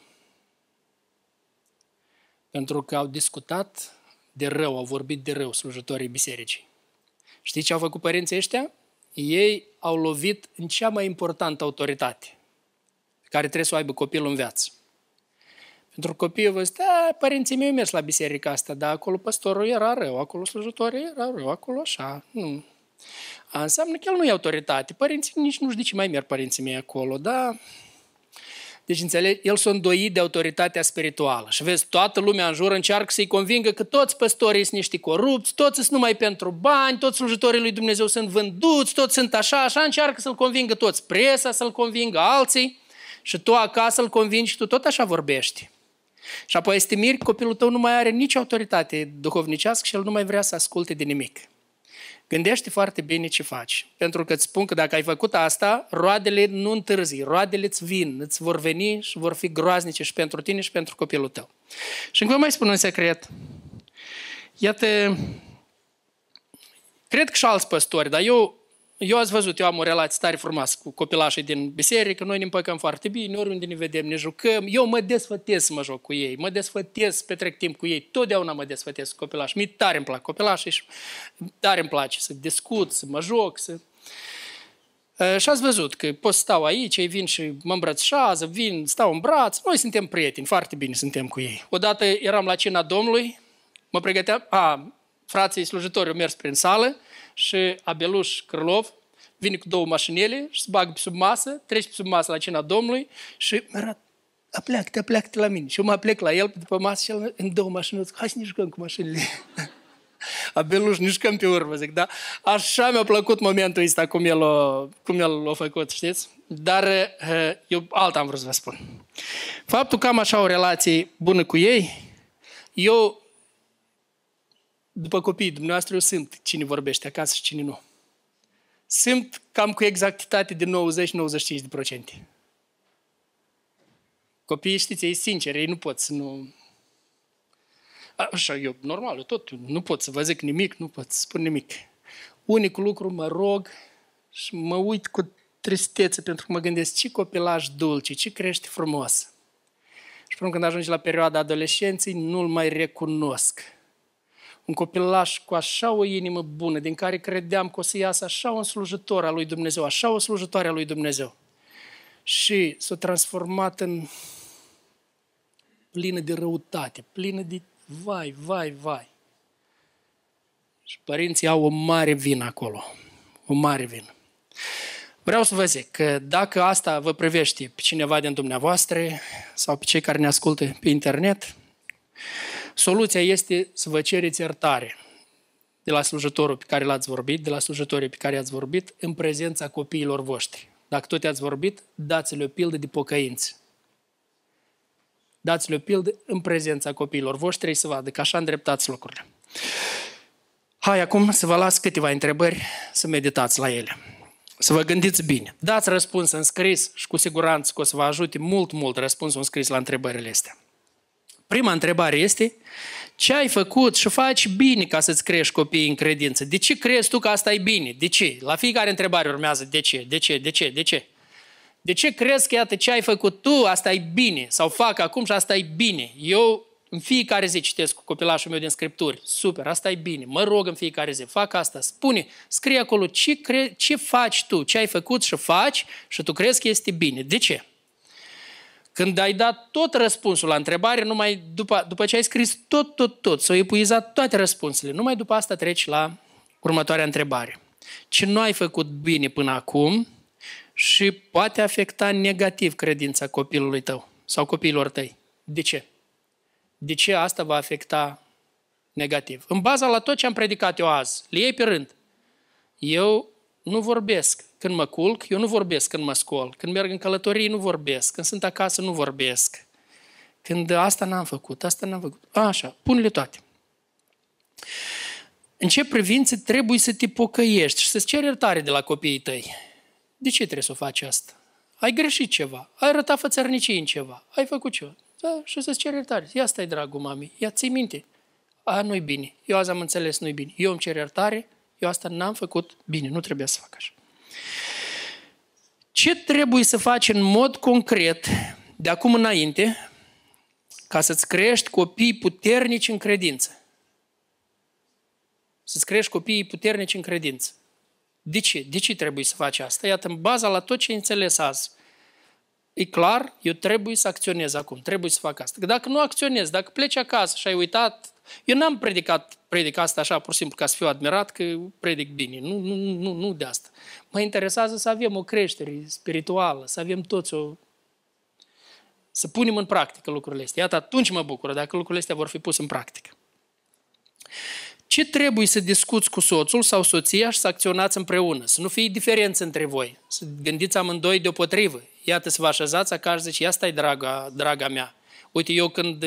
Pentru că au discutat de rău, au vorbit de rău slujitorii bisericii. Știți ce au făcut părinții ăștia? Ei au lovit în cea mai importantă autoritate care trebuie să o aibă copilul în viață. Pentru că copiii vă zic, părinții mei au mers la biserica asta, dar acolo păstorul era rău, acolo slujitorii era rău, acolo așa, nu. A, înseamnă că el nu e autoritate. Părinții nici nu știu de ce mai merg părinții mei acolo, da? Deci, înțelegi, el s-a îndoit de autoritatea spirituală. Și vezi, toată lumea în jur încearcă să-i convingă că toți păstorii sunt niște corupți, toți sunt numai pentru bani, toți slujitorii lui Dumnezeu sunt vânduți, toți sunt așa, așa, încearcă să-l convingă toți. Presa să-l convingă alții și tu acasă îl convingi și tu tot așa vorbești. Și apoi este miri, copilul tău nu mai are nicio autoritate duhovnicească și el nu mai vrea să asculte de nimic. Gândește foarte bine ce faci. Pentru că îți spun că dacă ai făcut asta, roadele nu întârzi, roadele îți vin, îți vor veni și vor fi groaznice și pentru tine și pentru copilul tău. Și încă mai spun un secret. Iată, cred că și alți păstori, dar eu, eu ați văzut, eu am o relație tare frumoasă cu copilașii din biserică, noi ne împăcăm foarte bine, oriunde ne vedem, ne jucăm. Eu mă desfătez să mă joc cu ei, mă desfătez, petrec timp cu ei, totdeauna mă desfătez cu copilașii. Mie tare îmi plac copilașii și tare îmi place să discut, să mă joc. Să... Și ați văzut că pot stau aici, ei vin și mă îmbrățișează, vin, stau în braț, noi suntem prieteni, foarte bine suntem cu ei. Odată eram la cina Domnului, mă pregăteam, a, frații slujitori au mers prin sală, și Abeluș Cârlov vine cu două mașinile și se bagă sub masă, trece sub masă la cina Domnului și mă arată, apleacă-te, apleacă-te la mine. Și eu mă plec la el după masă și el în două mașini, zic, hai să ne jucăm cu mașinile. Abeluș, ne jucăm pe urmă, zic, da? Așa mi-a plăcut momentul ăsta, cum el o, cum el l-a făcut, știți? Dar eu alta am vrut să vă spun. Faptul că am așa o relație bună cu ei, eu... După copiii dumneavoastră, eu simt cine vorbește acasă și cine nu. Simt cam cu exactitate de nouăzeci la nouăzeci și cinci la sută. Copiii, știți, ei sinceri, ei nu pot să nu... Așa, eu, normal, eu tot, eu nu pot să vă zic nimic, nu pot să spun nimic. Unicul lucru, mă rog și mă uit cu tristețe pentru că mă gândesc ce copilaj dulce, ce crește frumos. Și până când ajungi la perioada adolescenței, nu-l mai recunosc. Un copilaș cu așa o inimă bună, din care credeam că o să iasă așa un slujitor al lui Dumnezeu, așa o slujitoare a lui Dumnezeu. Și s-a transformat în plină de răutate, plină de vai, vai, vai. Și părinții au o mare vină acolo, o mare vină. Vreau să vă zic că dacă asta vă privește pe cineva din dumneavoastră sau pe cei care ne ascultă pe internet, soluția este să vă cereți iertare de la slujitorul pe care l-ați vorbit, de la slujitorii pe care i-ați vorbit, în prezența copiilor voștri. Dacă tot i-ați vorbit, dați-le o pildă de pocăință. Dați-le o pildă în prezența copiilor voștri să vadă că așa îndreptați lucrurile. Hai acum să vă las câteva întrebări să meditați la ele. Să vă gândiți bine. Dați răspuns în scris și cu siguranță că o să vă ajute mult, mult răspunsul în scris la întrebările astea. Prima întrebare este, ce ai făcut și faci bine ca să-ți crești copiii în credință? De ce crezi tu că asta e bine? De ce? La fiecare întrebare urmează de ce, de ce, de ce, de ce. De ce crezi că iată ce ai făcut tu, asta e bine? Sau fac acum și asta e bine. Eu în fiecare zi citesc cu copilașul meu din Scripturi. Super, asta e bine. Mă rog în fiecare zi, fac asta. Spune, scrie acolo ce, cre- ce faci tu, ce ai făcut și faci și tu crezi că este bine. De ce? Când ai dat tot răspunsul la întrebare, numai după, după ce ai scris tot, tot, tot, s-au epuizat toate răspunsurile, numai după asta treci la următoarea întrebare. Ce nu ai făcut bine până acum și poate afecta negativ credința copilului tău sau copiilor tăi? De ce? de ce asta va afecta negativ. În baza la tot ce am predicat eu azi, le iei pe rând. Eu nu vorbesc când mă culc, eu nu vorbesc când mă scol, când merg în călătorie nu vorbesc, când sunt acasă nu vorbesc, când asta n-am făcut, asta n-am făcut. A, așa, pune-le toate. În ce privință trebuie să te pocăiești și să-ți ceri iertare de la copiii tăi? De ce trebuie să o faci asta? Ai greșit ceva, ai arătat fățărnicie în ceva, ai făcut ceva. Da, și să-ți ceri iertare. Ia stai, dragul mami, ia ții minte. A, nu-i bine. Eu azi am înțeles, nu-i bine. Eu îmi cer iertare, eu asta n-am făcut bine, nu trebuia să fac așa. Ce trebuie să faci în mod concret de acum înainte ca să-ți crești copii puternici în credință? Să-ți crești copiii puternici în credință. De ce? De ce trebuie să faci asta? Iată, în baza la tot ce ai înțeles azi, e clar, eu trebuie să acționez acum, trebuie să fac asta. Că dacă nu acționez, dacă pleci acasă și ai uitat, eu n-am predicat predic asta așa, pur și simplu, ca să fiu admirat că predic bine. Nu, nu, nu, nu de asta. Mă interesează să avem o creștere spirituală, să avem toți o... să punem în practică lucrurile astea. Iată, atunci mă bucură dacă lucrurile astea vor fi puse în practică. Ce trebuie să discuți cu soțul sau soția și să acționați împreună? Să nu fie diferențe între voi, să gândiți amândoi deopotrivă. Iată, să vă așezați acasă și zici, ia stai, draga, draga mea. Uite, eu când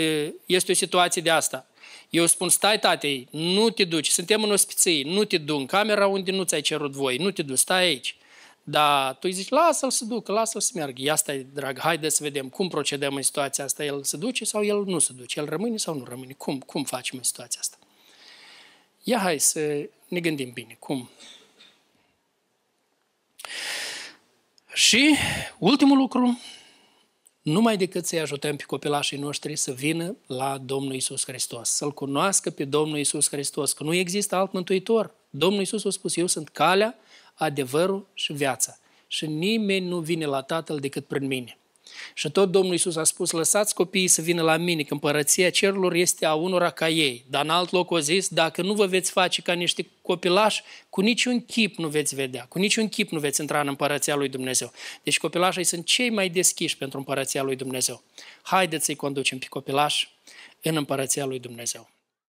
este o situație de asta, eu spun, stai, tatei, nu te duci, suntem în ospiție, nu te duci în camera unde nu ți-ai cerut voi, nu te duci, stai aici. Dar tu îi zici, lasă-l să ducă, lasă-l să meargă. Ia stai, drag, haide să vedem cum procedăm în situația asta, el se duce sau el nu se duce, el rămâne sau nu rămâne, cum, cum facem în situația asta? Ia hai să ne gândim bine, cum? Și ultimul lucru, numai decât să-i ajutăm pe copilașii noștri să vină la Domnul Iisus Hristos, să-L cunoască pe Domnul Iisus Hristos, că nu există alt mântuitor. Domnul Iisus a spus, eu sunt calea, adevărul și viața și nimeni nu vine la Tatăl decât prin mine. Și tot Domnul Iisus a spus, lăsați copiii să vină la mine, că împărăția cerurilor este a unora ca ei. Dar în alt loc a zis, dacă nu vă veți face ca niște copilași, cu niciun chip nu veți vedea, cu niciun chip nu veți intra în împărăția lui Dumnezeu. Deci copilașii sunt cei mai deschiși pentru împărăția lui Dumnezeu. Haideți să-i conducem pe copilași în împărăția lui Dumnezeu.